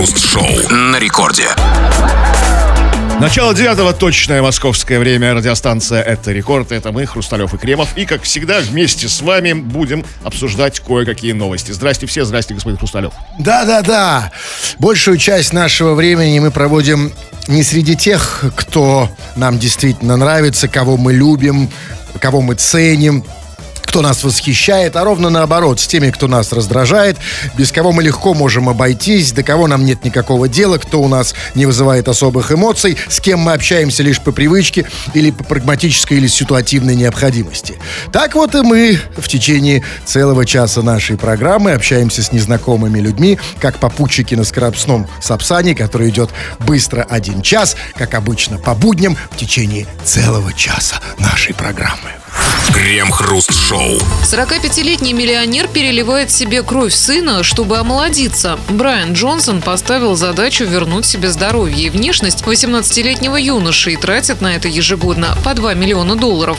Хруст Шоу на рекорде. Начало 9-го, точное московское время. Радиостанция «Это Рекорд». Это мы, Хрусталев и Кремов. И, как всегда, вместе с вами будем обсуждать кое-какие новости. Здрасте все, здрасте, господин Хрусталев. Да. Большую часть нашего времени мы проводим не среди тех, кто нам действительно нравится, кого мы любим, кого мы ценим, кто нас восхищает, а ровно наоборот, с теми, кто нас раздражает, без кого мы легко можем обойтись, до кого нам нет никакого дела, кто у нас не вызывает особых эмоций, с кем мы общаемся лишь по привычке или по прагматической или ситуативной необходимости. Так вот и мы в течение целого часа нашей программы общаемся с незнакомыми людьми, как попутчики на скоростном сапсане, который идет быстро 1 час, как обычно по будням в течение целого часа нашей программы. Крем Хруст Шоу. 45-летний миллионер переливает себе кровь сына, чтобы омолодиться. Брайан Джонсон поставил задачу вернуть себе здоровье и внешность 18-летнего юноши и тратит на это ежегодно по $2 миллиона.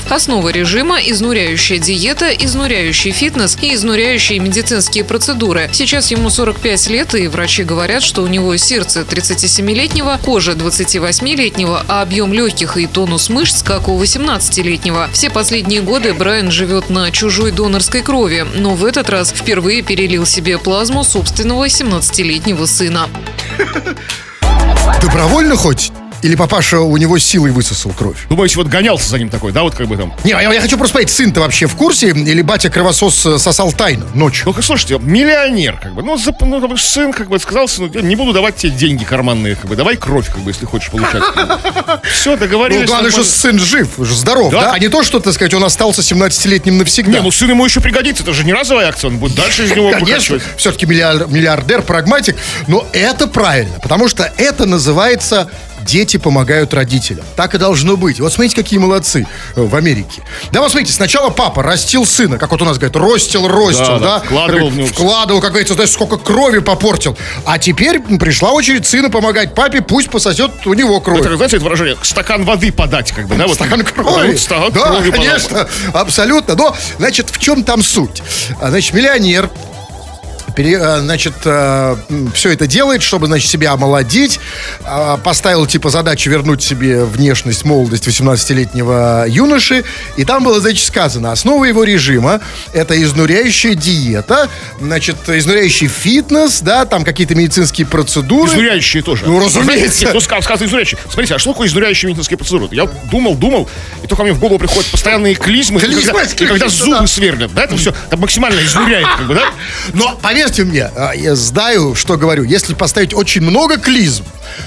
Основа режима – изнуряющая диета, изнуряющий фитнес и изнуряющие медицинские процедуры. Сейчас ему 45 лет, и врачи говорят, что у него сердце 37-летнего, кожа 28-летнего, а объем легких и тонус мышц, как у 18-летнего. Все последние годы Брайан живет на чужой донорской крови, но в этот раз впервые перелил себе плазму собственного 17-летнего сына. Добровольно хоть? Или папаша у него силой высосал кровь? Думаете, вот гонялся за ним такой, да, вот как бы там? Не, я хочу просто понять, сын-то вообще в курсе? Или батя-кровосос сосал тайно ночью? Ну, слушайте, миллионер, как бы. Ну, сын, как бы, сказал сыну, не буду давать тебе деньги карманные, как бы, давай кровь, как бы, если хочешь получать. Все, договорились. Ну, главное, что сын жив, здоров, да? А не то, что, так сказать, он остался 17-летним навсегда. Не, ну, сын ему еще пригодится, это же не разовая акция, он будет дальше из него выкачивать. Конечно, все-таки миллиардер, прагматик, но это правильно, потому что это называется... Дети помогают родителям. Так и должно быть. Вот смотрите, какие молодцы в Америке. Да, вот смотрите, сначала папа растил сына, как вот у нас говорят, ростил, да? Вкладывал, как говорится, знаешь, сколько крови попортил. А теперь пришла очередь сына помогать папе, пусть пососет у него кровь. Это, знаете, это выражение, стакан воды подать, как бы, да? Стакан крови. Да, конечно, абсолютно. Но, значит, в чем там суть? Значит, миллионер... все это делает, чтобы, значит, себя омолодить. Поставил, типа, задачу вернуть себе внешность, молодость 18-летнего юноши. И там было, значит, сказано, основа его режима – это изнуряющая диета, значит, изнуряющий фитнес, да, там какие-то медицинские процедуры. Изнуряющие тоже. Ну, разумеется. Нет, ну, сказано изнуряющие. Смотрите, а что такое изнуряющие медицинские процедуры? Я думал, и только мне в голову приходят постоянные клизмы. Когда зубы сверлят, да, это все максимально изнуряет, как бы, да? Но, поверьте мне, я знаю, что говорю. Если поставить очень много клизм,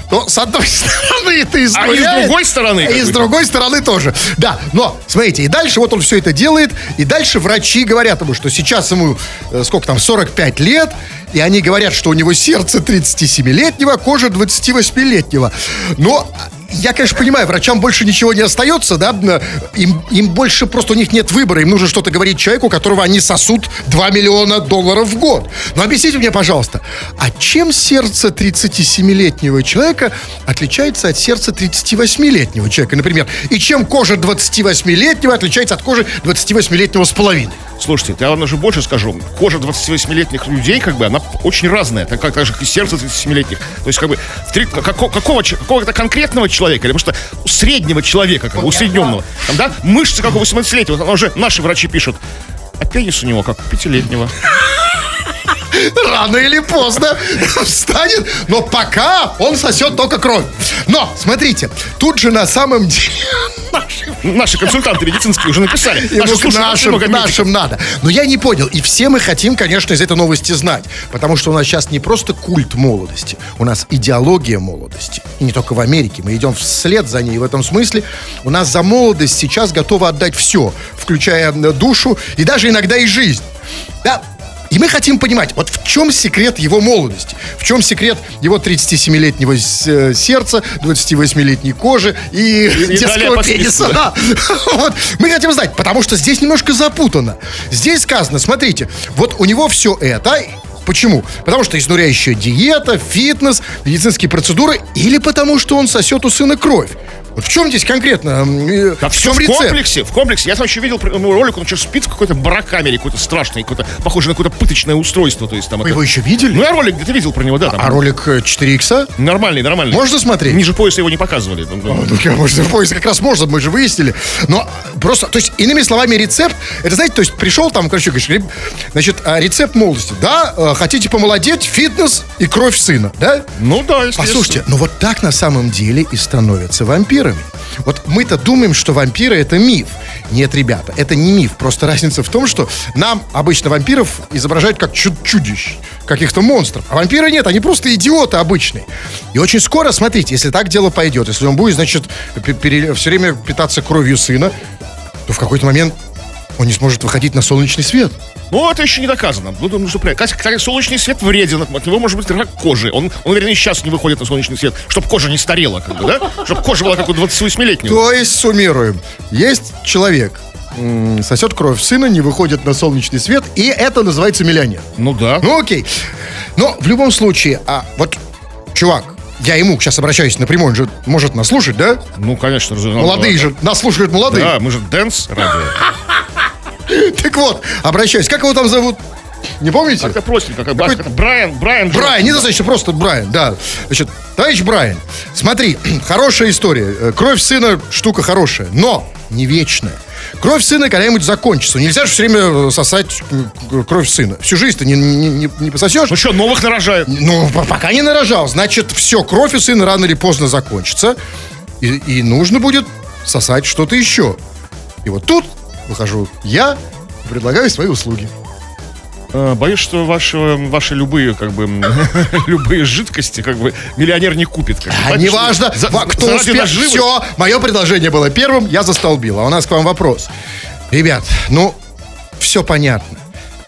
то с одной стороны это изнуряет. А с другой стороны? И с другой стороны тоже. Да, но, смотрите, и дальше вот он все это делает, и дальше врачи говорят ему, что сейчас ему, 45 лет, и они говорят, что у него сердце 37-летнего, кожа 28-летнего. Но... Я, конечно, понимаю, врачам больше ничего не остается, да? Им больше просто у них нет выбора. Им нужно что-то говорить человеку, которого они сосут $2 миллиона в год. Но объясните мне, пожалуйста, а чем сердце 37-летнего человека отличается от сердца 38-летнего человека, например? И чем кожа 28-летнего отличается от кожи 28-летнего с половиной? Слушайте, я вам даже больше скажу. Кожа 28-летних людей, как бы, она очень разная. Так же, как и сердце 37-летних. То есть, как бы, какого-то конкретного человека, или просто у среднего человека, как бы, усредненного. Там, да, мышцы, как у 18-летнего. Там уже наши врачи пишут. А пенис у него, как у 5-летнего. Рано или поздно встанет, но пока он сосет только кровь. Но, смотрите, тут же на самом деле... Наши консультанты медицинские уже написали. Нашим надо. Но я не понял. И все мы хотим, конечно, из этой новости знать. Потому что у нас сейчас не просто культ молодости. У нас идеология молодости. И не только в Америке. Мы идем вслед за ней. В этом смысле у нас за молодость сейчас готовы отдать все. Включая душу и даже иногда и жизнь. Да. И мы хотим понимать, вот в чем секрет его молодости, в чем секрет его 37-летнего сердца, 28-летней кожи и детского пениса. Да. Вот. Мы хотим знать, потому что здесь немножко запутано. Здесь сказано, смотрите, вот у него все это, Почему? Потому что изнуряющая диета, фитнес, медицинские процедуры, или потому что он сосет у сына кровь. Вот в чем здесь конкретно? Да все в комплексе, в комплексе. Я сам еще видел ролик, он что, спит в какой-то барокамере, какой-то страшный, какой-то, похоже на какое-то пыточное устройство. То есть, там, вы это... его еще видели? Ну, я ролик где-то видел про него, да. Там. А ролик 4Х? Нормальный, нормальный. Можно смотреть? Ниже пояса его не показывали. Ниже пояса как раз можно, мы же выяснили. Но просто, то есть, иными словами, рецепт, это, знаете, то есть, пришел там, короче, говоришь, значит, рецепт молодости, да, хотите помолодеть, фитнес и кровь сына, да? Ну, да, естественно. Послушайте, ну, вот так на самом деле и становятся вампиры. Вот мы-то думаем, что вампиры — это миф. Нет, ребята, это не миф. Просто разница в том, что нам обычно вампиров изображают как чудищ, каких-то монстров. А вампиры нет, они просто идиоты обычные. И очень скоро, смотрите, если так дело пойдет, если он будет, значит, все время питаться кровью сына, то в какой-то момент он не сможет выходить на солнечный свет. Ну, это еще не доказано. Кстати, солнечный свет вреден. От него может быть рак кожи. Он, наверное, сейчас не выходит на солнечный свет, чтобы кожа не старела, как бы, да? Чтобы кожа была как у 28-летнего. То есть, суммируем. Есть человек, сосет кровь сына, не выходит на солнечный свет, и это называется миллионер. Ну, да. Ну, окей. Но, в любом случае, вот, чувак, я ему сейчас обращаюсь напрямую, он же может нас слушать, да? Ну, конечно, разумеется. Молодые же, нас слушают молодые. Да, мы же дэнс-радио. Так вот, обращаюсь. Как его там зовут? Не помните? Как-то простенько. Брайан Джонсон. Брайан, недостаточно просто Брайан, да. Значит, товарищ Брайан, смотри, хорошая история. Кровь сына штука хорошая, но не вечная. Кровь сына когда-нибудь закончится. Нельзя же все время сосать кровь сына. Всю жизнь ты не пососешь. Ну что, новых нарожают? Ну, пока не нарожал. Значит, все, кровь у сына рано или поздно закончится. И нужно будет сосать что-то еще. И вот тут выхожу я и предлагаю свои услуги. Боюсь, что ваши любые, как бы, любые жидкости, как бы, миллионер не купит. Как бы. А неважно, кто успел. Все, мое предложение было первым, я застолбил. А у нас к вам вопрос. Ребят, ну, все понятно.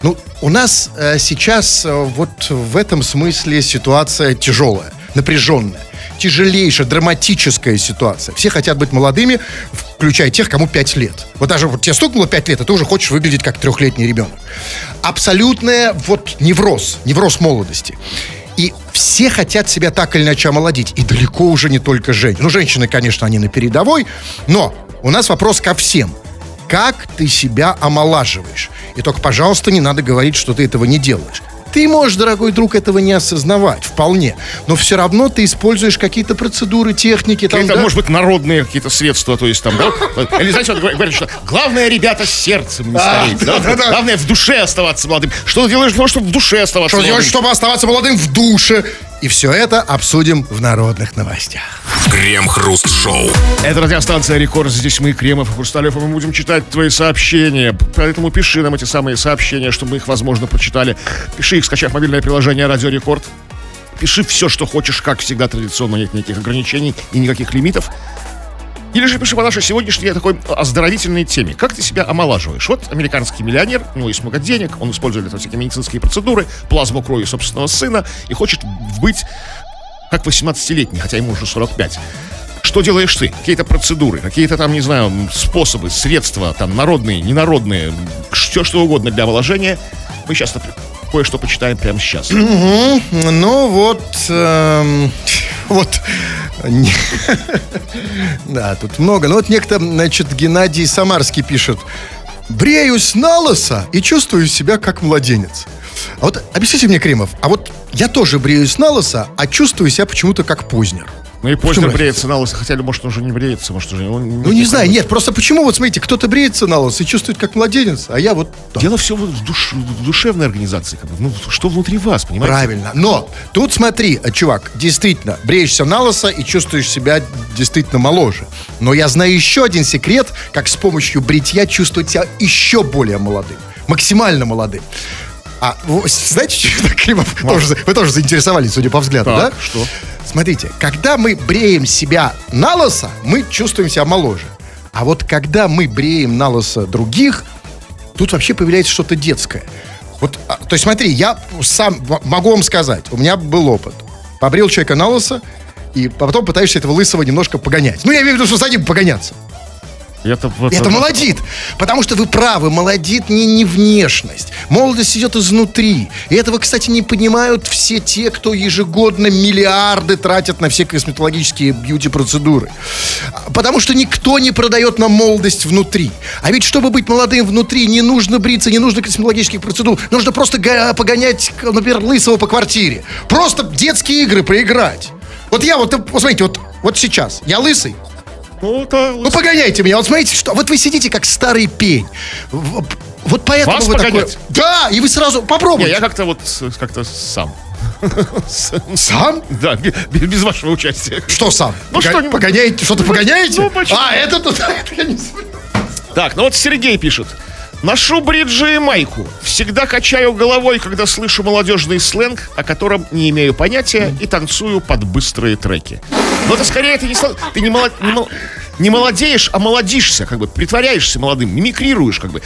Ну, у нас сейчас вот в этом смысле ситуация тяжелая, напряженная. Тяжелейшая, драматическая ситуация. Все хотят быть молодыми, включая тех, кому 5 лет. Вот даже вот тебе стукнуло 5 лет, а ты уже хочешь выглядеть как трехлетний ребенок. Абсолютная вот невроз молодости. И все хотят себя так или иначе омолодить. И далеко уже не только женщины. Ну, женщины, конечно, они на передовой, но у нас вопрос ко всем. Как ты себя омолаживаешь? И только, пожалуйста, не надо говорить, что ты этого не делаешь. Ты можешь, дорогой друг, этого не осознавать вполне, но все равно ты используешь какие-то процедуры, техники. Какие-то, да? Может быть, народные какие-то средства, то есть там, да? Или, знаете, говорят, что главное, ребята, сердцем не стареть, да? Главное, в душе оставаться молодым. Что ты делаешь для того, чтобы в душе оставаться молодым? Что делаешь, чтобы оставаться молодым в душе? И все это обсудим в народных новостях. Крем-хруст шоу. Это радиостанция Рекорд. Здесь мы, Кремов и Хрусталев, и мы будем читать твои сообщения. Поэтому пиши нам эти самые сообщения, чтобы мы их, возможно, прочитали. Пиши их, скачав мобильное приложение Радио Рекорд. Пиши все, что хочешь, как всегда, традиционно, нет никаких ограничений и никаких лимитов. Или же пиши по нашей сегодняшней такой оздоровительной теме. Как ты себя омолаживаешь? Вот американский миллионер, у него есть много денег, он использует это всякие медицинские процедуры, плазму крови собственного сына и хочет быть как 18-летний, хотя ему уже 45. Что делаешь ты? Какие-то процедуры, какие-то там, не знаю, способы, средства, там, народные, ненародные, все что угодно для омоложения. Мы сейчас кое-что почитаем прямо сейчас. Ну вот... Вот. Да, тут много. Но вот некто, значит, Геннадий Самарский пишет: бреюсь на лысо и чувствую себя как младенец. А вот объясните мне, Кремов, а вот я тоже бреюсь на лысо, а чувствую себя почему-то как Познер. Ну и Познер бреется на лысо, хотя, может, он уже не бреется, может, уже... Ну, не знаю, нет, просто почему, вот смотрите, кто-то бреется на лысо и чувствует как младенец, а я вот... Да. Дело все в душевной организации, как бы, ну, что внутри вас, понимаете? Правильно, но тут смотри, чувак, действительно, бреешься на лысо и чувствуешь себя действительно моложе. Но я знаю еще один секрет, как с помощью бритья чувствовать себя еще более молодым, максимально молодым. А, знаете, что Кремов, вы тоже заинтересовались, судя по взгляду, так, да? Что? Смотрите, когда мы бреем себя на лысо, мы чувствуем себя моложе. А вот когда мы бреем на лысо других, тут вообще появляется что-то детское. Вот, то есть смотри, я сам могу вам сказать, у меня был опыт. Побрел человека на лысо, и потом пытаешься этого лысого немножко погонять. Ну, я имею в виду, что за ним погоняться. Это молодит. Потому что вы правы, молодит не внешность. Молодость идет изнутри. И этого, кстати, не понимают все те, кто ежегодно миллиарды тратят на все косметологические бьюти-процедуры. Потому что никто не продает нам молодость внутри. А ведь, чтобы быть молодым внутри, не нужно бриться, не нужно косметологических процедур. Нужно просто погонять, например, лысого по квартире. Просто детские игры проиграть. Вот я, посмотрите, вот сейчас. Я лысый. Ну, погоняйте меня. Вот смотрите, что... Вот вы сидите, как старый пень. Вот поэтому вас вы погонять? Такой... Да, и вы сразу попробуйте. Я как-то сам. Сам? Да, без вашего участия. Что сам? Ну, что-нибудь. Погоняете? Что-то погоняете? Ну, почему? Это я не знаю. Так, Сергей пишет. Ношу бриджи и майку. Всегда качаю головой, когда слышу молодежный сленг, о котором не имею понятия, и танцую под быстрые треки. Но это скорее ты не молодеешь, а молодишься, как бы притворяешься молодым, мимикрируешь, как бы.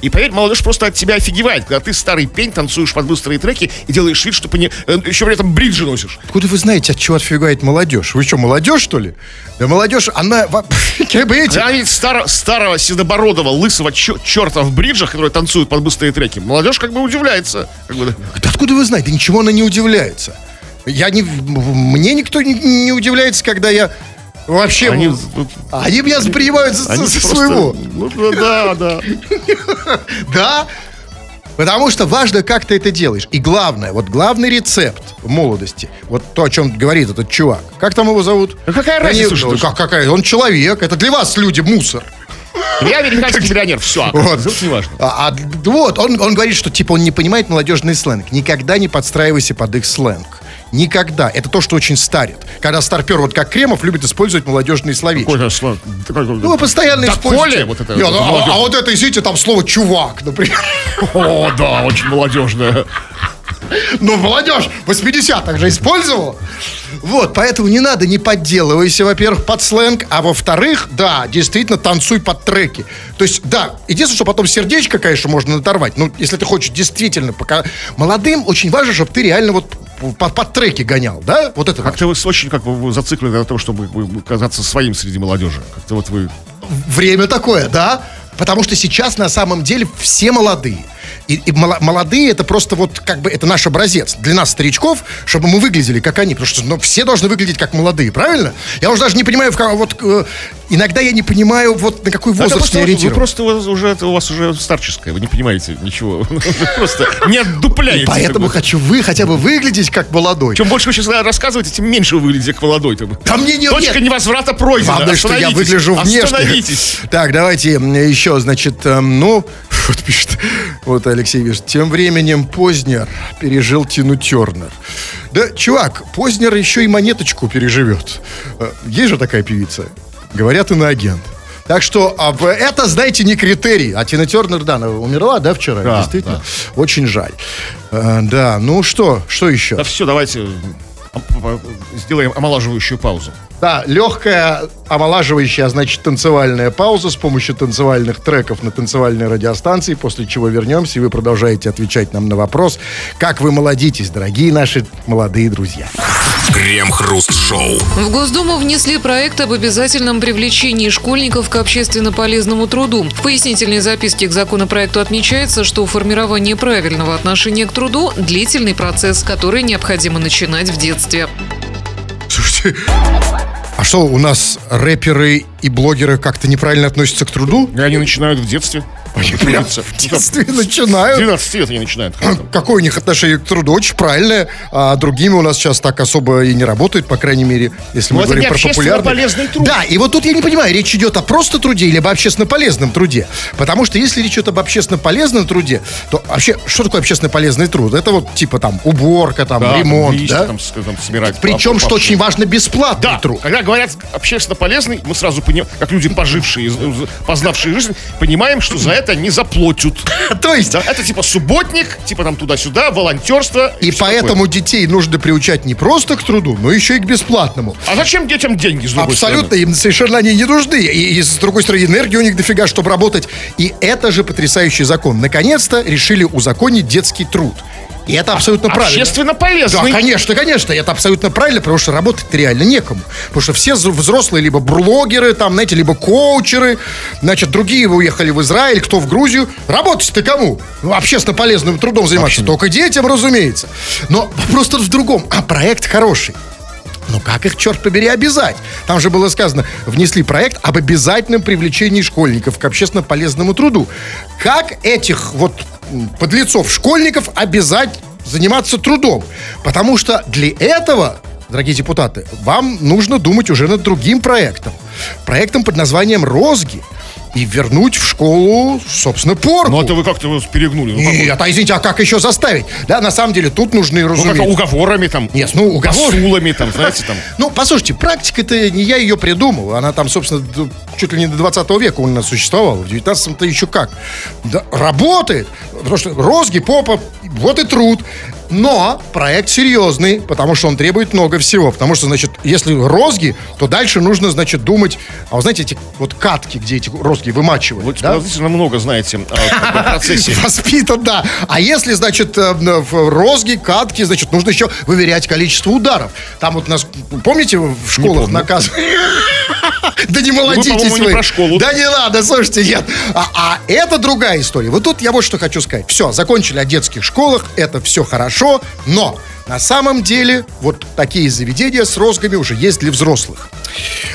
И поверь, молодежь просто от тебя офигевает, когда ты, старый пень, танцуешь под быстрые треки и делаешь вид, что еще при этом бриджи носишь. Откуда вы знаете, от чего офигевает молодежь? Вы что, молодежь, что ли? Да молодежь, она... Они старого седобородого, лысого черта в бриджах, которые танцуют под быстрые треки, молодежь как бы удивляется. Откуда вы знаете? Да ничего она не удивляется. Мне никто не удивляется, когда я вообще... Они меня принимают за своего. Да, потому что важно, как ты это делаешь. И главное, главный рецепт молодости, то, о чем говорит этот чувак. Как там его зовут? Какая разница? Он человек, это для вас, люди, мусор. Я американский миллионер, все. Это не важно. Он говорит, что он не понимает молодежный сленг. Никогда не подстраивайся под их сленг. Никогда. Это то, что очень старит. Когда старпер, как Кремов, любит использовать молодежные словечки. Какой постоянно используют. Извините, там слово «чувак», например. О, да, очень молодежное. Молодежь в 80-х же использовала. Поэтому не надо, не подделывайся, во-первых, под сленг. А во-вторых, да, действительно, танцуй под треки. То есть, да, единственное, что потом сердечко, конечно, можно оторвать. Если ты хочешь действительно пока... Молодым очень важно, чтобы ты реально под треки гонял, да? Это как-то вы очень вы зациклены на том, чтобы казаться своим среди молодежи. Как-то вы... Время такое, да? Потому что сейчас на самом деле все молодые. И молодые это просто это наш образец для нас, старичков, чтобы мы выглядели как они. Потому что все должны выглядеть как молодые, правильно? Я уже даже не понимаю, иногда я не понимаю, на какой возраст я ориентирован. Вы просто у вас уже старческое, вы не понимаете ничего. Просто не отдупляете. Поэтому хочу вы хотя бы выглядеть как молодой. Чем больше вы сейчас рассказываете, тем меньше вы выглядите как молодой. Точка невозврата пройдена. Главное, что я выгляжу внешне. Остановитесь. Так, давайте еще, пишет... Алексей пишет, тем временем Познер пережил Тину Тернер. Да, чувак, Познер еще и Монеточку переживет. Есть же такая певица. Говорят, иноагент. Так что это, знаете, не критерий. А Тина Тернер, да, она умерла, да, вчера? Да, действительно. Да. Очень жаль. Да, что еще? Да все, давайте сделаем омолаживающую паузу. Да, легкая, омолаживающая, танцевальная пауза с помощью танцевальных треков на танцевальной радиостанции, после чего вернемся, и вы продолжаете отвечать нам на вопрос, как вы молодитесь, дорогие наши молодые друзья. Крем-хруст-шоу. В Госдуму внесли проект об обязательном привлечении школьников к общественно полезному труду. В пояснительной записке к законопроекту отмечается, что формирование правильного отношения к труду – длительный процесс, который необходимо начинать в детстве. Слушайте... А что, у нас рэперы и блогеры как-то неправильно относятся к труду? И они начинают в детстве. Они прям в детстве начинают. 12 лет они начинают. Какое у них отношение к труду? Очень правильное. А другими у нас сейчас так особо и не работают, по крайней мере, если мы говорим про популярный. Полезный труд. Да, и тут я не понимаю, речь идет о просто труде или об общественно полезном труде. Потому что если речь идет об общественно полезном труде, то вообще, что такое общественно полезный труд? Это уборка, ремонт, да? Там собирать. Причем, что очень важно, бесплатный труд. Когда говорят общественно полезный, мы сразу понимаем, как люди, пожившие, познавшие жизнь, понимаем, что за это не заплатят. То есть... Это субботник, туда-сюда, волонтерство. И поэтому детей нужно приучать не просто к труду, но еще и к бесплатному. А зачем детям деньги, с другой стороны? Абсолютно, им совершенно они не нужны. И, с другой стороны, энергии у них дофига, чтобы работать. И это же потрясающий закон. Наконец-то решили узаконить детский труд. И это абсолютно правильно. Общественно полезно. Да, конечно, конечно. Это абсолютно правильно, потому что работать-то реально некому. Потому что все взрослые либо блогеры, там, знаете, либо коучеры, значит, другие уехали в Израиль, кто в Грузию. Работать-то кому? Ну, общественно полезным трудом заниматься. Вообще. Только детям, разумеется. Но вопрос тут в другом. А проект хороший. Но как их, черт побери, обязать? Там же было сказано, внесли проект об обязательном привлечении школьников к общественно полезному труду. Как этих вот подлецов-школьников обязать заниматься трудом? Потому что для этого, дорогие депутаты, вам нужно думать уже над другим проектом. Проектом под названием «Розги». И вернуть в школу, собственно, порку. Ну, это вы как-то перегнули. Нет, а извините, а как еще заставить? Да, на самом деле, тут нужны, разумеется... Ну, как уговорами там. Нет, ну, уговорами. Посулами там, знаете, там. Ну, послушайте, практика-то не я ее придумал. Она там, собственно, чуть ли не до 20 века у нас существовала. В 19-м-то еще как. Да, работает. Потому что розги, попа, вот и труд. Но проект серьезный, потому что он требует много всего. Потому что, значит, если розги, то дальше нужно, значит, думать... А вы знаете, эти вот катки, где эти розги вымачивают, вы, да? Вы действительно много знаете о процессе. Воспитан, да. А если, значит, розги, катки, значит, нужно еще выверять количество ударов. Там вот нас, помните, в школах наказывают... Да не молодитесь вы. Да не надо, слушайте, нет. А это другая история. Вот тут я вот что хочу сказать. Все, закончили о детских школах, это все хорошо, но на самом деле вот такие заведения с розгами уже есть для взрослых.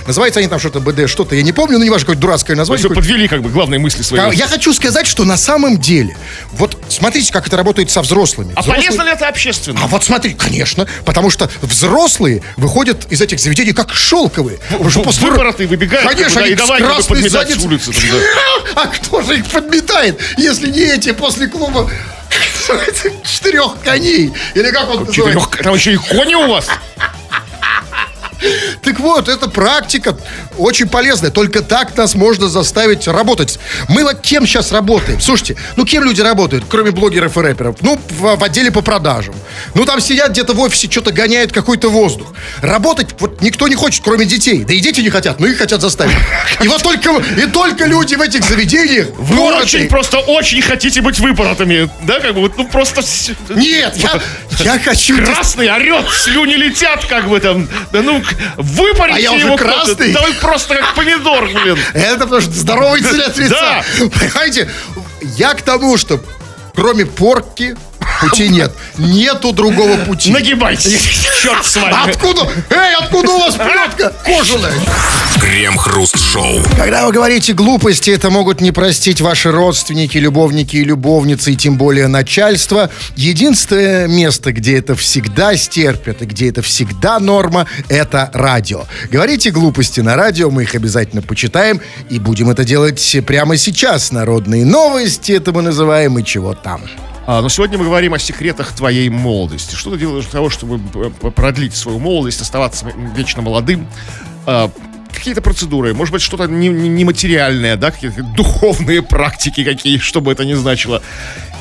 Называются они там что-то БД, что-то, я не помню, но не важно, какое-то дурацкое название. Вы подвели как бы главные мысли свои. Я хочу сказать, что на самом деле, вот смотрите, как это работает со взрослыми. А полезно ли это общественно? А вот смотри, конечно, потому что взрослые выходят из этих заведений как шелковые. Выборотые выбегают. Конечно, и давай подметать с улицы. А кто же их подметает, если не эти после клуба? Четырех коней. Или как он называется? Там еще и кони у вас? Так вот, эта практика очень полезная. Только так нас можно заставить работать. Мы кем сейчас работаем? Слушайте, ну кем люди работают, кроме блогеров и рэперов? Ну, в отделе по продажам. Ну, там сидят где-то в офисе, что-то гоняют, какой-то воздух. Работать вот никто не хочет, кроме детей. Да и дети не хотят, но их хотят заставить. И вот только люди в этих заведениях... Вы очень, просто очень хотите быть выпоротыми. Да, как бы, вот, ну, просто... Нет, я хочу... Красный орет, слюни летят, как бы там. Да ну... Выпарите его. А я уже красный. Да вы просто как помидор, блин. Это потому что здоровый цвет лица. Да. Понимаете, я к тому, что кроме порки пути нет. Нету другого пути. Нагибайтесь. Черт с вами. Откуда? Эй, откуда у вас плетка кожаная? Крем-хруст-шоу. Когда вы говорите глупости, это могут не простить ваши родственники, любовники и любовницы, и тем более начальство. Единственное место, где это всегда стерпят и где это всегда норма, это радио. Говорите глупости на радио, мы их обязательно почитаем и будем это делать прямо сейчас. Народные новости, это мы называем, и чего там. Но сегодня мы говорим о секретах твоей молодости. Что ты делаешь для того, чтобы продлить свою молодость, оставаться вечно молодым? Какие-то процедуры, может быть, что-то нематериальное, да, какие-то духовные практики какие, что бы это ни значило.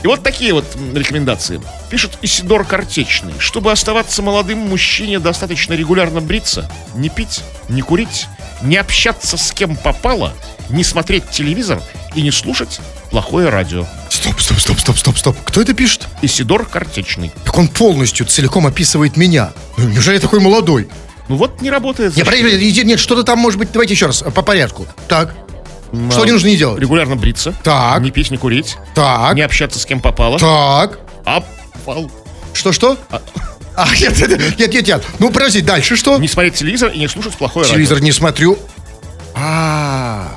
И вот такие вот рекомендации. Пишет Исидор Картечный. Чтобы оставаться молодым мужчине, достаточно регулярно бриться, не пить, не курить, не общаться с кем попало, не смотреть телевизор и не слушать плохое радио. Стоп. Кто это пишет? Исидор Картечный. Так он полностью, целиком описывает меня. Ну, неужели я такой молодой? Ну вот не работает. Нет, что-то там может быть. Давайте еще раз, по порядку. Так. Но что не нужно не делать? Регулярно бриться. Так. Не пить, не курить. Так. Не общаться с кем попало. Так. Опал. Что-что? Нет. Ну, подожди, дальше что? Не смотреть телевизор и не слушать плохое телевизор радио. Телевизор не смотрю.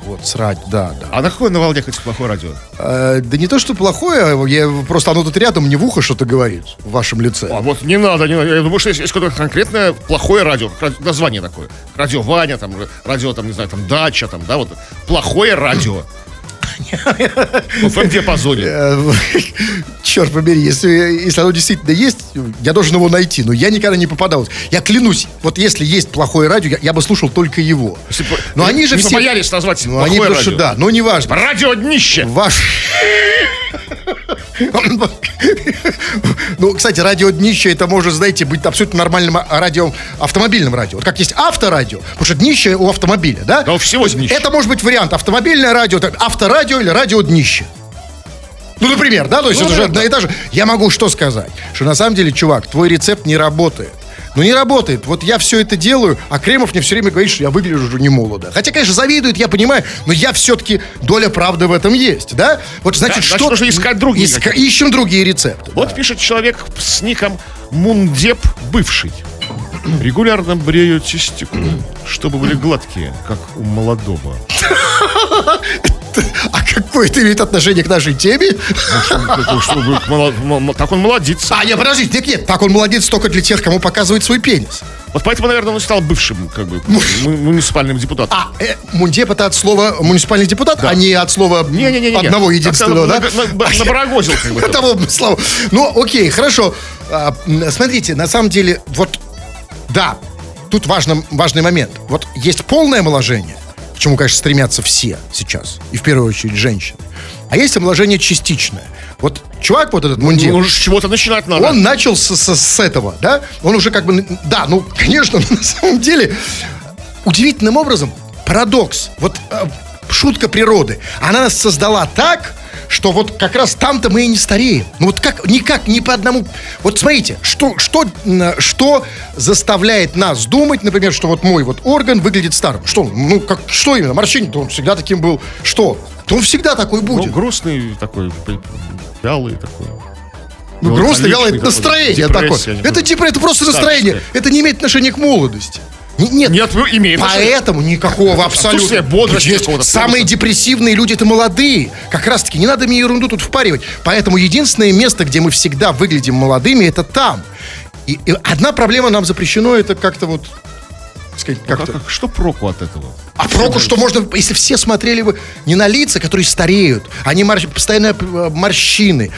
Вот срать, да. А на какой на волне хоть плохое радио? Да не то, что плохое, просто оно тут рядом, мне в ухо что-то говорит в вашем лице. А вот не надо. Я думаю, что есть какое-то конкретное плохое радио, название такое. Радио Ваня, там, радио, там, не знаю, там, Дача, там, да, вот. Плохое радио. В диапазоне. Черт побери, если оно действительно есть, я должен его найти. Но я никогда не попадал. Я клянусь, вот если есть плохое радио, я бы слушал только его. Но они же все боялись назвать плохое радио. Да, но неважно. Радио днище. Ну, кстати, радио днище, это может, знаете, быть абсолютно нормальным радио, автомобильным радио. Вот как есть авторадио, потому что днище у автомобиля, да? Да, у всего днище. Это может быть вариант автомобильное радио, авторадио или радио днище. Ну, например, да, то есть ну, это же одна и та же. Я могу что сказать? Что на самом деле, чувак, твой рецепт не работает. Ну, не работает. Вот я все это делаю, а Кремов мне все время говорит, что я выгляжу не молодо. Хотя, конечно, завидует, я понимаю, но я все-таки, доля правды в этом есть, да? Вот, значит, да, что... нужно искать другие. Ищем другие рецепты. Вот да. Пишет человек с ником Мундеп Бывший. Регулярно брею тестикулы, чтобы были гладкие, как у молодого. А какое это имеет отношение к нашей теме? Так он молодится. А, нет, подождите, нет, так он молодится только для тех, кому показывает свой пенис. Вот поэтому, наверное, он стал бывшим, как бы, муниципальным депутатом. А, мундеп это от слова муниципальный депутат, да. А не от слова одного единственного, да? Набарагозил, как бы. Того слова. Ну, окей, хорошо. Смотрите, на самом деле, вот, да, тут важный момент. Вот есть полное омоложение, к чему, конечно, стремятся все сейчас, и в первую очередь женщины. А есть омоложение частичное. Вот чувак вот этот Мундир... Ну, чего-то начинать надо. Он начал с этого, да? Он уже как бы... Да, ну, конечно, на самом деле, удивительным образом, парадокс. Вот шутка природы. Она нас создала так... что вот как раз там-то мы и не стареем. Ну вот как, никак, ни по одному... Вот смотрите, что заставляет нас думать, например, что вот мой вот орган выглядит старым. Что, ну как, что именно? Морщинин-то он всегда таким был. Что? То он всегда такой будет. Ну, грустный такой, вялый такой. Ну, грустный, вялый, это настроение такое. Это просто настроение. Это не имеет отношения к молодости. Нет, имеет. Поэтому никакого абсолютно. Бодрости. Самые депрессивные люди это молодые. Как раз таки, не надо мне ерунду тут впаривать. Поэтому единственное место, где мы всегда выглядим молодыми, это там. И одна проблема нам запрещено, это как-то вот... Сказать, как-то. Что проку от этого? А проку, что можно, если все смотрели бы не на лица, которые стареют, они постоянно морщины,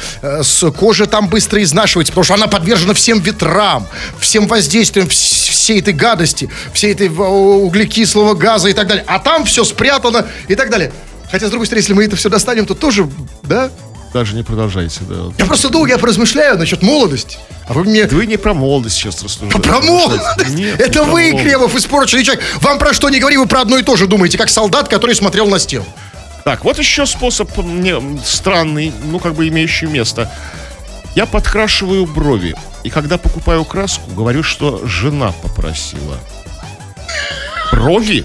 кожа там быстро изнашивается, потому что она подвержена всем ветрам, всем воздействиям, всей этой гадости, всей этой углекислого газа и так далее. А там все спрятано и так далее. Хотя, с другой стороны, если мы это все достанем, то тоже, да? Даже не продолжайте, да. Я просто думал, я поразмышляю насчет молодости. А вы мне... Да вы не про молодость сейчас рассуждаете. Про молодость? Нет, это вы, молодость. Кремов, испорченный человек. Вам про что не говори, вы про одно и то же думаете, как солдат, который смотрел на стену. Так, вот еще способ странный, ну, как бы имеющий место. Я подкрашиваю брови. И когда покупаю краску, говорю, что жена попросила. Брови?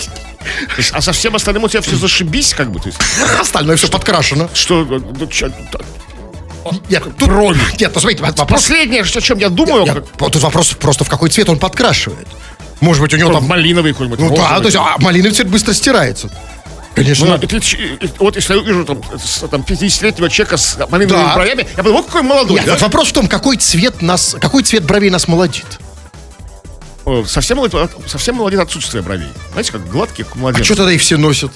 Есть, а со всем остальным у тебя все зашибись, как бы, то есть. Остальное все подкрашено. Нет, тут... Брови. Нет, ну смотрите, вопрос... Последнее, о чем я думаю... Тут вопрос просто, в какой цвет он подкрашивает. Может быть, у него там... Малиновый какой-нибудь. Ну розовый. Да, то есть, малиновый цвет быстро стирается. Конечно. Ну, вот если я увижу там 50-летнего человека с малиновыми бровями, я подумаю, какой молодой. Нет, да? Вот вопрос в том, какой цвет бровей нас молодит. Совсем молодец отсутствие бровей. Знаете, как гладкие младенцы. А что тогда их все носят?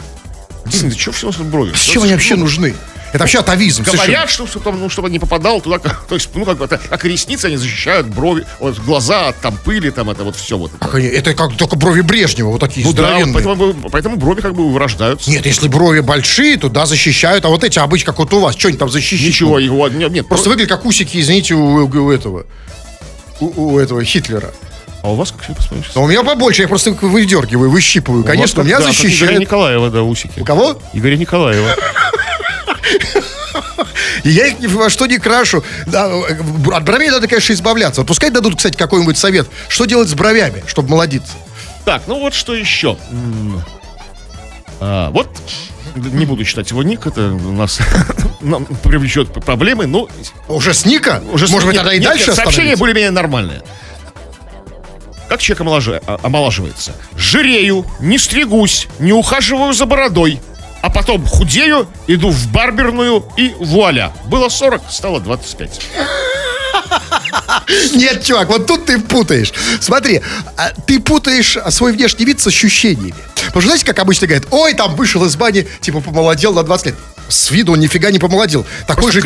Блин, да чего все носят брови? Зачем они вообще нужны? Это вообще атовизм. Говорят, чтобы не попадал туда. То есть, ну, как бы, как ресницы, они защищают брови, вот, глаза от там пыли, там, это вот все вот. Это как только брови Брежнева, вот такие здоровенные. Да, вот поэтому брови как бы вырождаются. Нет, если брови большие, то да, защищают. А вот эти обычно, как вот у вас, что они там защищают? Ничего, его нет. Просто выглядят как усики, извините, у этого Хитлера. А у вас как все посмотришь? А у меня побольше, я просто выдергиваю, выщипываю. Конечно, у меня защищает. Игоря Николаева, да, усики. У кого? Игоря Николаева. И я их ни во что не крашу. От бровей надо, конечно, избавляться. Вот пускай дадут, кстати, какой-нибудь совет. Что делать с бровями, чтобы молодиться? Так, ну вот что еще. Вот, не буду читать его ник, это у нас... Нам привлечет проблемы, но... Уже с ника? Может быть, тогда и дальше остановиться? Сообщение более-менее нормальное. Как человек омолаживается? Жирею, не стригусь, не ухаживаю за бородой, а потом худею, иду в барберную и вуаля. Было 40, стало 25. Нет, чувак, вот тут ты путаешь. Смотри, ты путаешь свой внешний вид с ощущениями. Потому что, знаете, как обычно говорят, ой, там вышел из бани, типа помолодел на 20 лет. С виду он нифига не помолодел. Такой же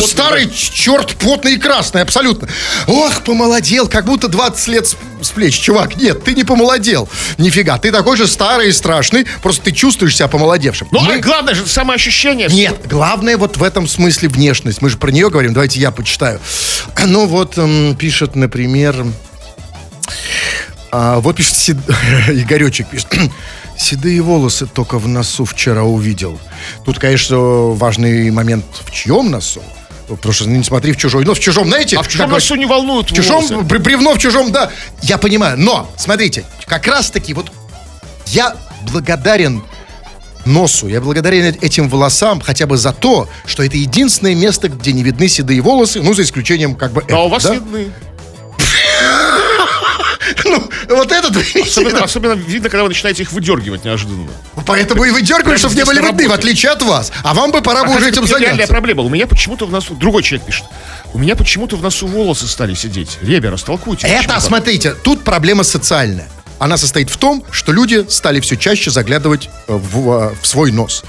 старый, черт, потный и красный, абсолютно. Ох, помолодел, как будто 20 лет с плеч. Чувак, нет, ты не помолодел. Нифига, ты такой же старый и страшный, просто ты чувствуешь себя помолодевшим. Ну, а главное же самоощущение. Нет, главное вот в этом смысле внешность. Мы же про нее говорим, давайте я почитаю. Ну вот, пишет, например... Вот пишет Игоречек, пишет: «Седые волосы только в носу вчера увидел». Тут, конечно, важный момент, в чьем носу. Потому что не смотри в чужой нос, в чужом, знаете... А в чужом носу не волнуют волосы. В чужом, бревно в чужом, да. Я понимаю, но, смотрите, как раз-таки вот я благодарен носу, я благодарен этим волосам хотя бы за то, что это единственное место, где не видны седые волосы, ну, за исключением как бы... А у вас видны. Ну, вот этот... Особенно видно, когда вы начинаете их выдергивать неожиданно. Поэтому и выдергивают, чтобы не были видны, в отличие от вас. А вам бы пора бы уже этим заняться. Реальная проблема. У меня почему-то в носу... Другой человек пишет. У меня почему-то в носу волосы стали сидеть. Ребята, растолкуйте. Это, смотрите, тут проблема социальная. Она состоит в том, что люди стали все чаще заглядывать в свой нос.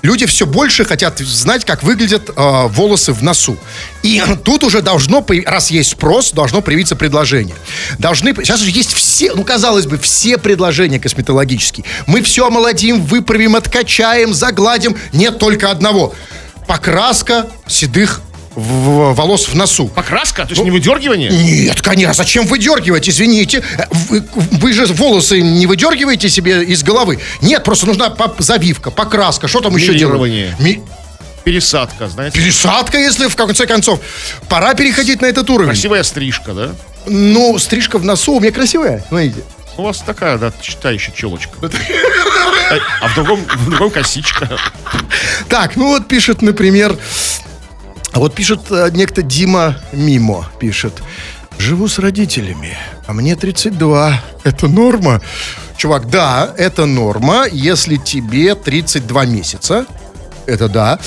Люди все больше хотят знать, как выглядят волосы в носу. И тут уже должно, раз есть спрос, должно появиться предложение. Сейчас же есть все, ну, казалось бы, все предложения косметологические. Мы все омолодим, выправим, откачаем, загладим. Нет только одного. Покраска седых волос в носу. Покраска? То есть, ну, не выдергивание? Нет, конечно. Зачем выдергивать? Извините. Вы же волосы не выдергиваете себе из головы. Нет, просто нужна завивка, покраска. Что там еще делать? Пересадка, знаете? Пересадка, если в конце концов. Пора переходить на этот уровень. Красивая стрижка, да? Ну, стрижка в носу у меня красивая. Смотрите. У вас такая, да, читающая челочка. А в другом косичка. Так, ну вот пишет, например... А вот пишет некто Дима Мимо, пишет: «Живу с родителями, а мне 32. Это норма?» Чувак, да, это норма, если тебе 32 месяца. Это да.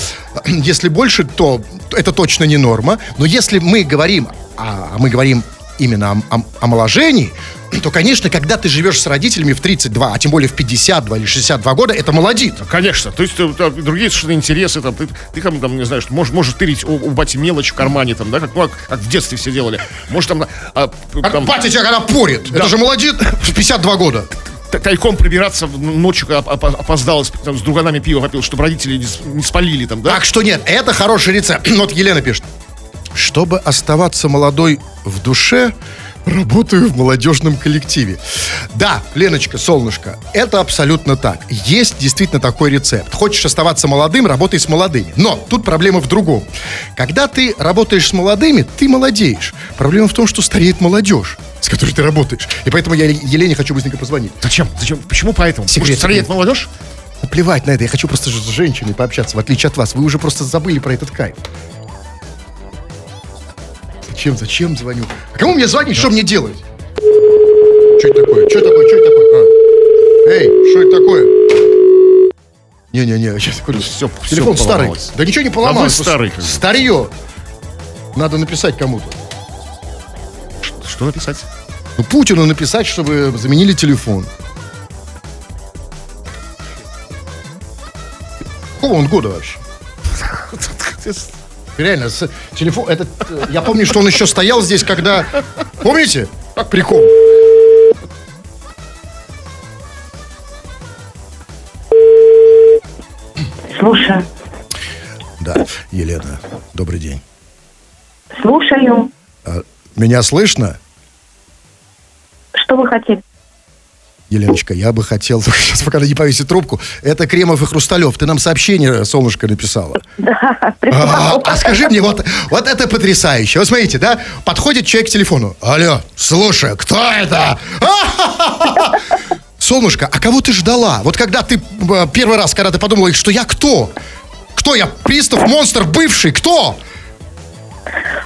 Если больше, то это точно не норма. Но если мы говорим, а мы говорим именно о омоложении, то, конечно, когда ты живешь с родителями в 32, а тем более в 52 или 62 года, это молодит. Конечно, то есть там другие совершенно интересы, там, ты там, не знаю, что, можешь тырить у бати мелочь в кармане, там, да, как в детстве все делали. Может, там... батя тебя когда порит, да. Это же молодит в 52 года. Тайком пробираться ночью, когда опоздал, там, с друганами пиво попил, чтобы родители не спалили там, да? Так что нет, это хороший рецепт. Вот Елена пишет: «Чтобы оставаться молодой в душе, работаю в молодежном коллективе». Да, Леночка, солнышко, это абсолютно так. Есть действительно такой рецепт. Хочешь оставаться молодым, работай с молодыми. Но тут проблема в другом. Когда ты работаешь с молодыми, ты молодеешь. Проблема в том, что стареет молодежь, с которой ты работаешь. И поэтому я Елене хочу быстренько позвонить. Зачем? Почему поэтому? Секрет. Может, стареет молодежь? Плевать на это. Я хочу просто с женщиной пообщаться, в отличие от вас. Вы уже просто забыли про этот кайф. Зачем звоню? А кому мне звонить? Да. Что мне делать? Что это такое? А. Эй, что это такое? Не, сейчас говорю. Телефон старый. Да ничего не поломалось. А старый. Старье. Надо написать кому-то. Что написать? Ну, Путину написать, чтобы заменили телефон. Какого он года вообще? Реально, телефон, этот, я помню, что он еще стоял здесь, когда... Помните? Как прикол. Слушаю. Да, Елена, добрый день. Слушаю. Меня слышно? Что вы хотели? Еленочка, я бы хотел, сейчас пока не повеси трубку, это Кремов и Хрусталев. Ты нам сообщение, солнышко, написала. Да, прислала. А скажи мне, вот это потрясающе. Вот смотрите, да, подходит человек к телефону. Алло, слушай, кто это? Солнышко, а кого ты ждала? Вот когда ты первый раз, когда ты подумала, что я кто? Кто я? Пристав, монстр, бывший, кто?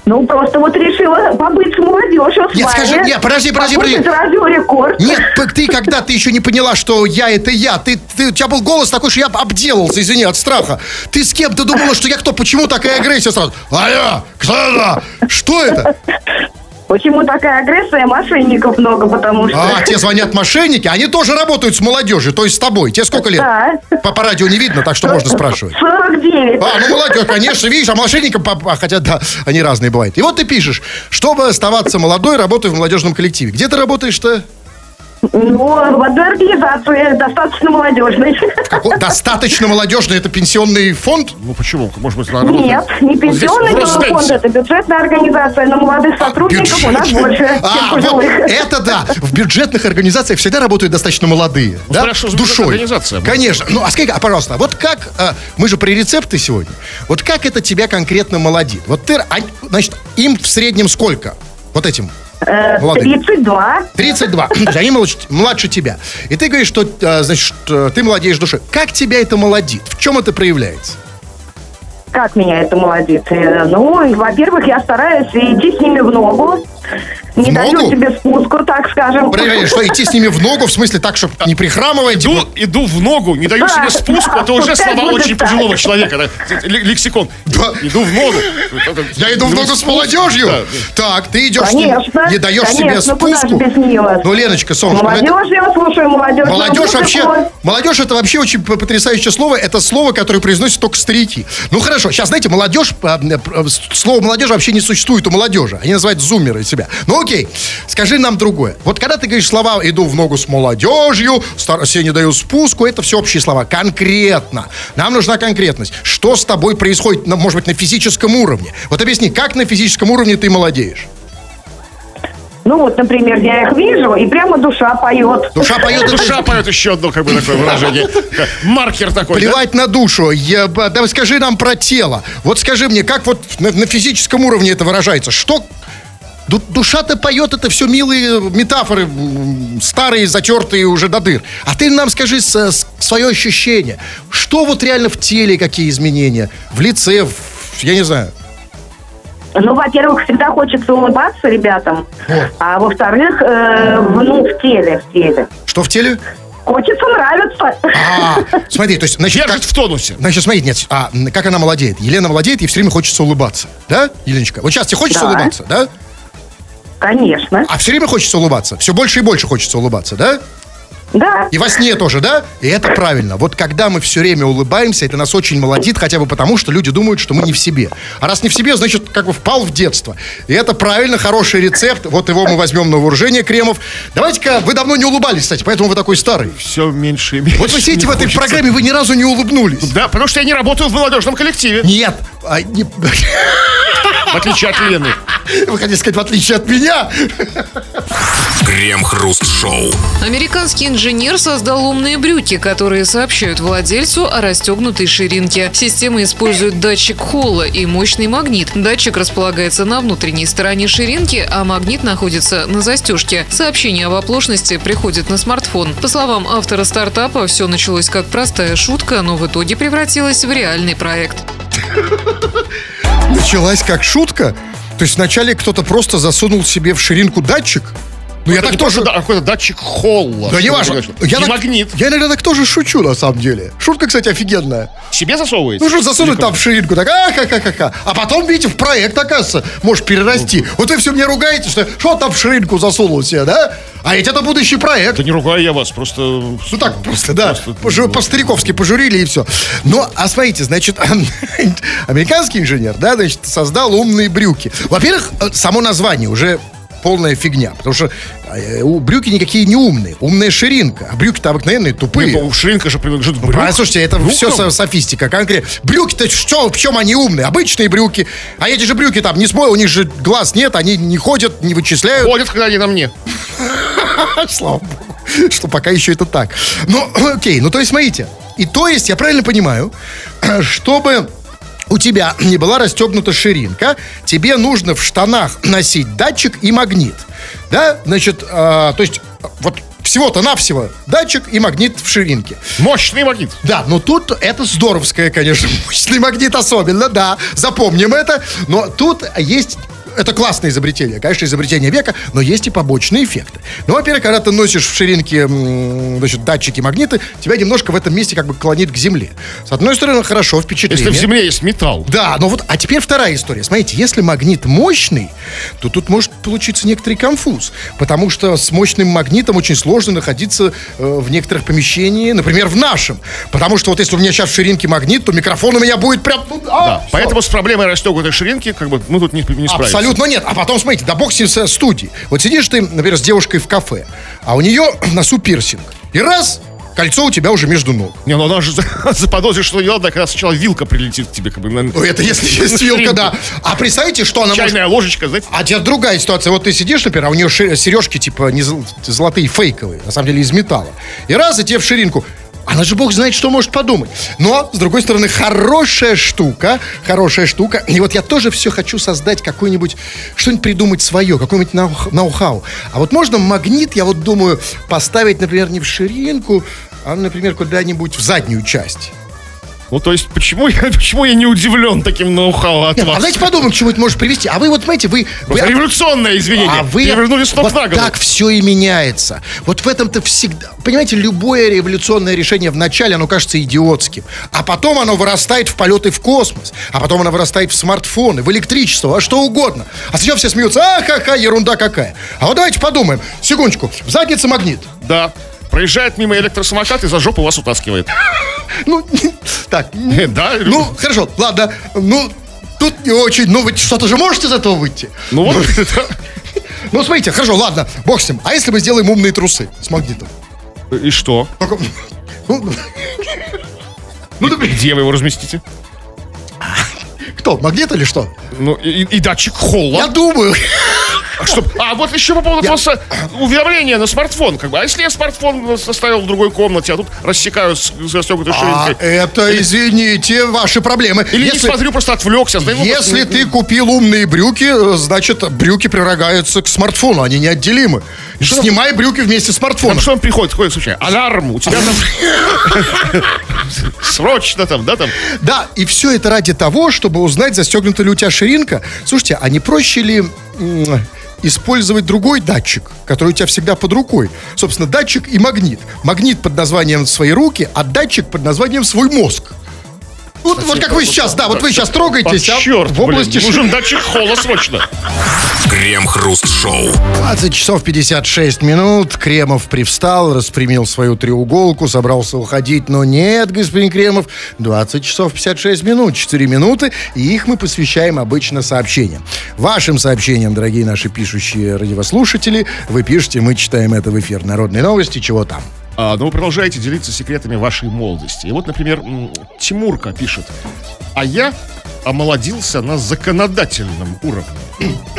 Ну, просто вот решила побыть с молодежью с вами. Нет, скажи, нет, подожди. Радио Рекорд. Нет, ты когда ты еще не поняла, что я это я. У тебя был голос такой, что я обделался, извини, от страха. Ты с кем-то думала, что я кто? Почему такая агрессия сразу? Алло, кто это? Что это? Почему такая агрессия? Мошенников много, потому что... А, тебе звонят мошенники, они тоже работают с молодежью, то есть с тобой. Тебе сколько лет? Да. По радио не видно, так что можно спрашивать. 49. А, ну молодежь, конечно, видишь, а мошенникам... Хотя, да, они разные бывают. И вот ты пишешь: «Чтобы оставаться молодой, работаю в молодежном коллективе». Где ты работаешь-то? Ну, в одной организации достаточно молодежной. Достаточно молодежный? Это пенсионный фонд? Ну, почему? Может быть, нет, не пенсионный фонд, это бюджетная организация, но молодых сотрудников у нас больше, чем пожилых. Это да, в бюджетных организациях всегда работают достаточно молодые. Хорошо, душой. Организация. Конечно. Ну, а скажи, пожалуйста, вот как, мы же при рецепты сегодня, вот как это тебя конкретно молодит? Вот ты, значит, им в среднем сколько? Вот этим? 32. 32. Они младше тебя. И ты говоришь, что, значит, ты молодеешь душой. Как тебя это молодит? В чем это проявляется? Как меня это молодит? Ну, во-первых, я стараюсь идти с ними в ногу. Не даю себе спуску, так скажем. Проверяю, что идти с ними в ногу, в смысле так, чтобы не прихрамывать. Иду в ногу, не даю себе спуску, это уже слова очень пожилого человека. Лексикон. Иду в ногу. Я иду в ногу с молодежью. Так, ты идешь, не даешь себе спуску. Ну, Леночка, солнышко. Молодежь, я слушаю, молодежь. Молодежь это вообще очень потрясающее слово. Это слово, которое произносят только старики. Ну, хорошо, сейчас, знаете, молодежь, слово молодежь вообще не существует у молодежи. Они называют зумеры себя. Ну, окей, скажи нам другое. Вот когда ты говоришь слова «иду в ногу с молодежью», «себе не даю спуску», это все общие слова. Конкретно. Нам нужна конкретность. Что с тобой происходит, может быть, на физическом уровне? Вот объясни, как на физическом уровне ты молодеешь? Ну вот, например, я их вижу, и прямо душа поет. Душа поет, еще одно как бы такое выражение. Маркер такой. Плевать на душу. Давай скажи нам про тело. Вот скажи мне, как вот на физическом уровне это выражается? Что... Душа-то поет, это все милые метафоры, старые, затертые уже до дыр. А ты нам скажи свое ощущение. Что вот реально в теле, какие изменения? В лице, я не знаю. Ну, во-первых, всегда хочется улыбаться ребятам. А во-вторых, в теле. Что в теле? Хочется нравиться. Смотри, то есть... Значит, держит в тонусе. Значит, смотри, нет, как она молодеет. Елена молодеет, и все время хочется улыбаться. Да, Еленочка? Вот сейчас тебе хочется улыбаться, да? Конечно. А все время хочется улыбаться? Все больше и больше хочется улыбаться, да? Да. И во сне тоже, да? И это правильно. Вот когда мы все время улыбаемся, это нас очень молодит, хотя бы потому, что люди думают, что мы не в себе. А раз не в себе, значит, как бы впал в детство. И это правильно, хороший рецепт. Вот его мы возьмем на вооружение, Кремов. Давайте-ка, вы давно не улыбались, кстати, поэтому вы такой старый. Все меньше и меньше. Вот вы сидите в этой программе, вы ни разу не улыбнулись. Да, потому что я не работаю в молодежном коллективе. Нет. В отличие от Лены. Вы хотите сказать, в отличие от меня? Крем Хруст Шоу. Американский инженер создал умные брюки, которые сообщают владельцу о расстегнутой ширинке. Система использует датчик Холла и мощный магнит. Датчик располагается на внутренней стороне ширинки, а магнит находится на застежке. Сообщение об оплошности приходит на смартфон. По словам автора стартапа, все началось как простая шутка, но в итоге превратилось в реальный проект. Началась как шутка? То есть вначале кто-то просто засунул себе в ширинку датчик? Ну, я так тоже... Какой-то датчик Холла. Да не важно. Магнит. Я иногда так тоже шучу, на самом деле. Шутка, кстати, офигенная. Себе засовываете? Ну, что засунуть там в ширинку, так, ха-ха-ха-ха. А потом, видите, в проект, оказывается, может перерасти. Вот вы все мне ругаете, что там в ширинку засунул себе, да? А ведь это будущий проект. Да не ругаю я вас, просто... Ну, так просто, да. По-стариковски пожурили и все. Ну, а смотрите, значит, американский инженер, да, значит, создал умные брюки. Во-первых, само название уже... полная фигня, потому что брюки никакие не умные, умная ширинка, а брюки-то обыкновенные, тупые. Нет, ширинка же принадлежит брюк. Слушайте, это все софистика, конкретно. Брюки-то в чем они умные? Обычные брюки. А эти же брюки там не смоют, у них же глаз нет, они не ходят, не вычисляют. Ходят, когда они на мне. Слава богу, что пока еще это так. Ну, окей, ну то есть, смотрите, и то есть, я правильно понимаю, чтобы... у тебя не была расстегнута ширинка, тебе нужно в штанах носить датчик и магнит. Да, значит, то есть, вот всего-то навсего датчик и магнит в ширинке. Мощный магнит. Да, но тут это здоровское, конечно, мощный магнит особенно, да, запомним это. Но тут есть... Это классное изобретение, конечно, изобретение века, но есть и побочные эффекты. Ну, во-первых, когда ты носишь в ширинке, значит, датчики, магниты, тебя немножко в этом месте как бы клонит к земле. С одной стороны, хорошо, впечатление. Если в земле есть металл. Да, но вот, а теперь вторая история. Смотрите, если магнит мощный, то тут может получиться некоторый конфуз, потому что с мощным магнитом очень сложно находиться в некоторых помещениях, например, в нашем. Потому что вот если у меня сейчас в ширинке магнит, то микрофон у меня будет прям... Да, поэтому с проблемой расстегнутой ширинки, как бы, мы тут не справимся. абсолютно нет. А потом, смотрите, да бог с ним со студии. Вот сидишь ты, например, с девушкой в кафе, а у нее в носу пирсинг. И раз... кольцо у тебя уже между ног. Не, ну она же заподозрит, что не надо, когда сначала вилка прилетит к тебе. Как бы, ну, это если есть вилка, да. А представьте, что она чайная может... ложечка, знаете? А теперь другая ситуация. Вот ты сидишь, например, а у нее сережки, типа, не золотые, фейковые, на самом деле, из металла. И раз, и тебе в ширинку. Она же бог знает, что может подумать. Но, с другой стороны, хорошая штука. Хорошая штука. И вот я тоже все хочу создать какой-нибудь... что-нибудь придумать свое, какой-нибудь ноу-хау. А вот можно магнит, я вот думаю, поставить, например, не в ширинку, а, например, куда-нибудь в заднюю часть. Ну, то есть, почему я не удивлен таким ноу-хау от вас? А давайте подумаем, к чему это может привести. А вы вот, знаете, вы революционное, извинение. А вы... перевернули стоп вот на голову. Так все и меняется. Вот в этом-то всегда... Понимаете, любое революционное решение вначале, оно кажется идиотским. А потом оно вырастает в полеты в космос. А потом оно вырастает в смартфоны, в электричество, во что угодно. А сейчас все смеются. Ха-ха, ерунда какая. А вот давайте подумаем. Секундочку. В заднице магнит. Да. Проезжает мимо электросамокат и за жопу вас утаскивает. Ну, так. Да? Ну, хорошо, ладно. Ну, тут не очень. Ну, вы что-то же можете из этого выйти? Ну, вот. Ну, смотрите, хорошо, ладно, бог с ним. А если мы сделаем умные трусы с магнитом? И что? Ну, где вы его разместите? Кто, магнит или что? Ну, и датчик Холла. Я думаю... А вот еще по поводу просто уведомления на смартфон. Как бы. А если я смартфон оставил в другой комнате, а тут рассекаю с застегнутой ширинкой? Это, или... извините, ваши проблемы. Или если... не смотрю, просто отвлекся. Если ты купил умные брюки, значит, брюки прилагаются к смартфону, они неотделимы. Что? Снимай брюки вместе с смартфоном. Там что он приходит? Какой случай? Аларм, у тебя там... Срочно там, да? Да, и все это ради того, чтобы узнать, застегнута ли у тебя ширинка. Слушайте, а не проще ли... использовать другой датчик, который у тебя всегда под рукой. Собственно, датчик и магнит. Магнит под названием «свои руки», а датчик под названием «свой мозг». Вот, вот как вы сейчас, да, вот вы сейчас трогаетесь, а черт, в области... Блин, нужен датчик Холла срочно. Крем-хруст-шоу. 20 часов 56 минут. Кремов привстал, распрямил свою треуголку, собрался уходить, но нет, господин Кремов. 20 часов 56 минут, 4 минуты, и их мы посвящаем обычно сообщениям. Вашим сообщениям, дорогие наши пишущие радиослушатели, вы пишете, мы читаем это в эфир. Народные новости, чего там? Но вы продолжаете делиться секретами вашей молодости. И вот, например, Тимурка пишет: «А я омолодился на законодательном уровне.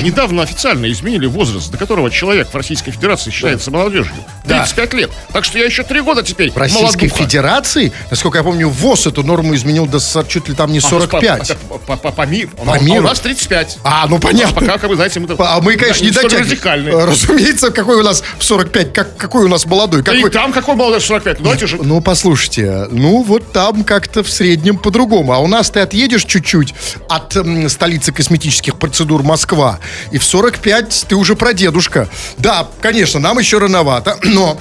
Недавно официально изменили возраст, до которого человек в Российской Федерации считается молодежью. 35 лет. Так что я еще 3 года теперь молодуха». В Российской Федерации? Насколько я помню, ВОЗ эту норму изменил до чуть ли там не 45. По миру. А у нас 35. А, ну понятно. Пока, как вы знаете, мы... А мы, конечно, не дотягиваем. Разумеется, какой у нас в 45, какой у нас молодой. И там какой молодой в 45? Ну, послушайте, ну вот там как-то в среднем по-другому. А у нас ты отъедешь чуть-чуть от столицы косметических процедур Москва. И в 45 ты уже прадедушка. Да, конечно, нам еще рановато, но...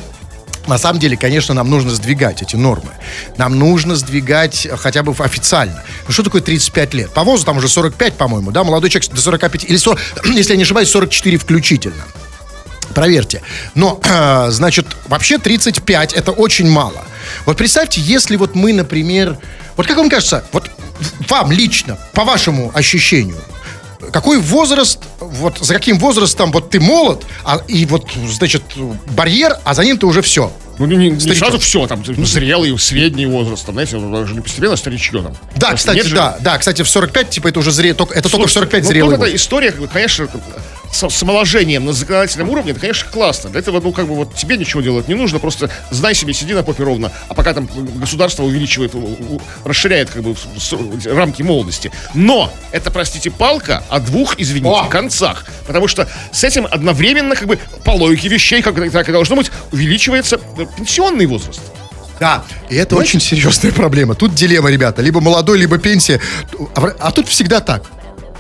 На самом деле, конечно, нам нужно сдвигать эти нормы. Нам нужно сдвигать хотя бы официально. Ну, что такое 35 лет? По ВОЗу там уже 45, по-моему, да? Молодой человек до 45, или 40, если я не ошибаюсь, 44 включительно. Проверьте. Но, значит, вообще 35 это очень мало. Вот представьте, если вот мы, например... Вот как вам кажется, вот вам лично, по вашему ощущению, какой возраст, вот за каким возрастом вот ты молод, и вот, значит, барьер, а за ним ты уже все? Ну, не сразу все, там, зрелый, средний возраст, там, знаете, уже не постепенно старичье там. Да, кстати, кстати, в 45, типа, это уже зрелый, это только в 45 зрелый возраст. Ну, эта история, конечно... с омоложением на законодательном уровне, это, конечно, классно. Для этого, ну, как бы, вот тебе ничего делать не нужно, просто знай себе, сиди на попе ровно, а пока там государство увеличивает, расширяет, как бы, рамки молодости. Но это, простите, палка о двух, извините, концах. Потому что с этим одновременно, как бы, по логике вещей, как так и должно быть, увеличивается пенсионный возраст. Да, и это очень серьезная проблема. Тут дилемма, ребята, либо молодой, либо пенсия. А тут всегда так.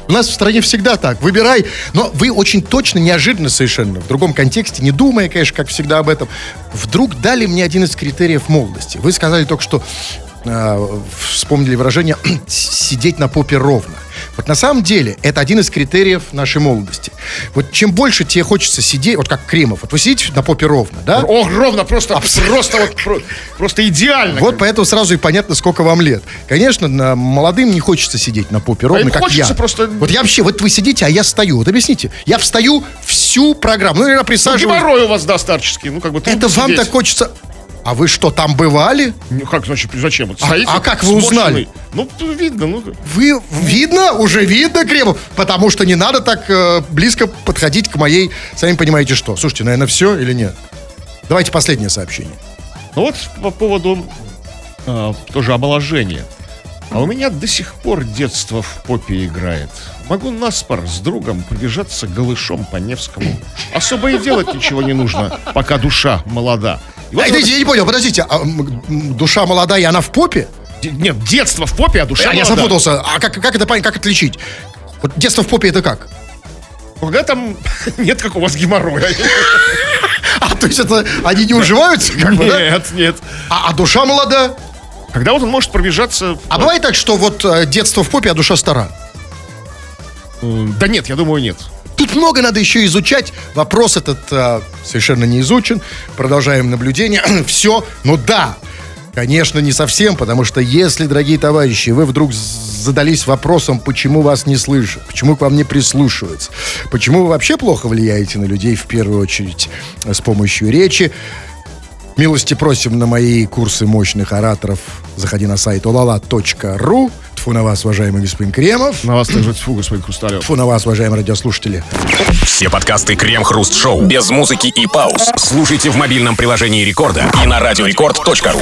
У нас в стране всегда так. Выбирай. Но вы очень точно, неожиданно совершенно, в другом контексте, не думая, конечно, как всегда об этом, вдруг дали мне один из критериев молодости. Вы сказали только что, вспомнили выражение «сидеть на попе ровно». Вот на самом деле это один из критериев нашей молодости. Вот чем больше тебе хочется сидеть, вот как Кремов, вот вы сидите на попе ровно, да? Ох, ровно, просто идеально. Вот поэтому сразу и понятно, сколько вам лет. Конечно, молодым не хочется сидеть на попе ровно, как я. Вот я вообще, вот вы сидите, а я стою. Вот объясните, я встаю всю программу. Ну, я присаживаюсь. Ну, геморрой у вас, да, старческий. Ну, как бы это вам так хочется... А вы что, там бывали? Ну, как, значит, зачем? Вот стоите, а как вы узнали? Ну, видно, ну... Вы, видно? Уже видно, Кремов? Потому что не надо так близко подходить к моей... Сами понимаете, что. Слушайте, наверное, все или нет? Давайте последнее сообщение. Ну, вот по поводу тоже омоложения. А у меня до сих пор детство в попе играет. Могу наспор с другом пробежаться голышом по Невскому. Особо и делать ничего не нужно, пока душа молода. Вот я не понял, подождите, а душа молодая, она в попе? Нет, детство в попе, а душа молодая. Я запутался, а как это понять, как отличить? Вот детство в попе это как? Когда там нет как у вас геморроя. А, то есть это они не уживаются? Нет, нет. А душа молода? Когда вот он может пробежаться... А бывает так, что вот детство в попе, а душа стара? Да нет, я думаю, нет. Тут много надо еще изучать. Вопрос этот совершенно не изучен. Продолжаем наблюдение. Все, ну да, конечно, не совсем. Потому что если, дорогие товарищи, вы вдруг задались вопросом, почему вас не слышат, почему к вам не прислушиваются, почему вы вообще плохо влияете на людей, в первую очередь, с помощью речи, милости просим на мои курсы мощных ораторов. Заходи на сайт olala.ru. Тьфу на вас, уважаемый господин Кремов. На вас также тьфу, господин Хрусталев. Тьфу на вас, уважаемые радиослушатели. Все подкасты Крем Хруст Шоу без музыки и пауз слушайте в мобильном приложении Рекорда и на радиорекорд.ру.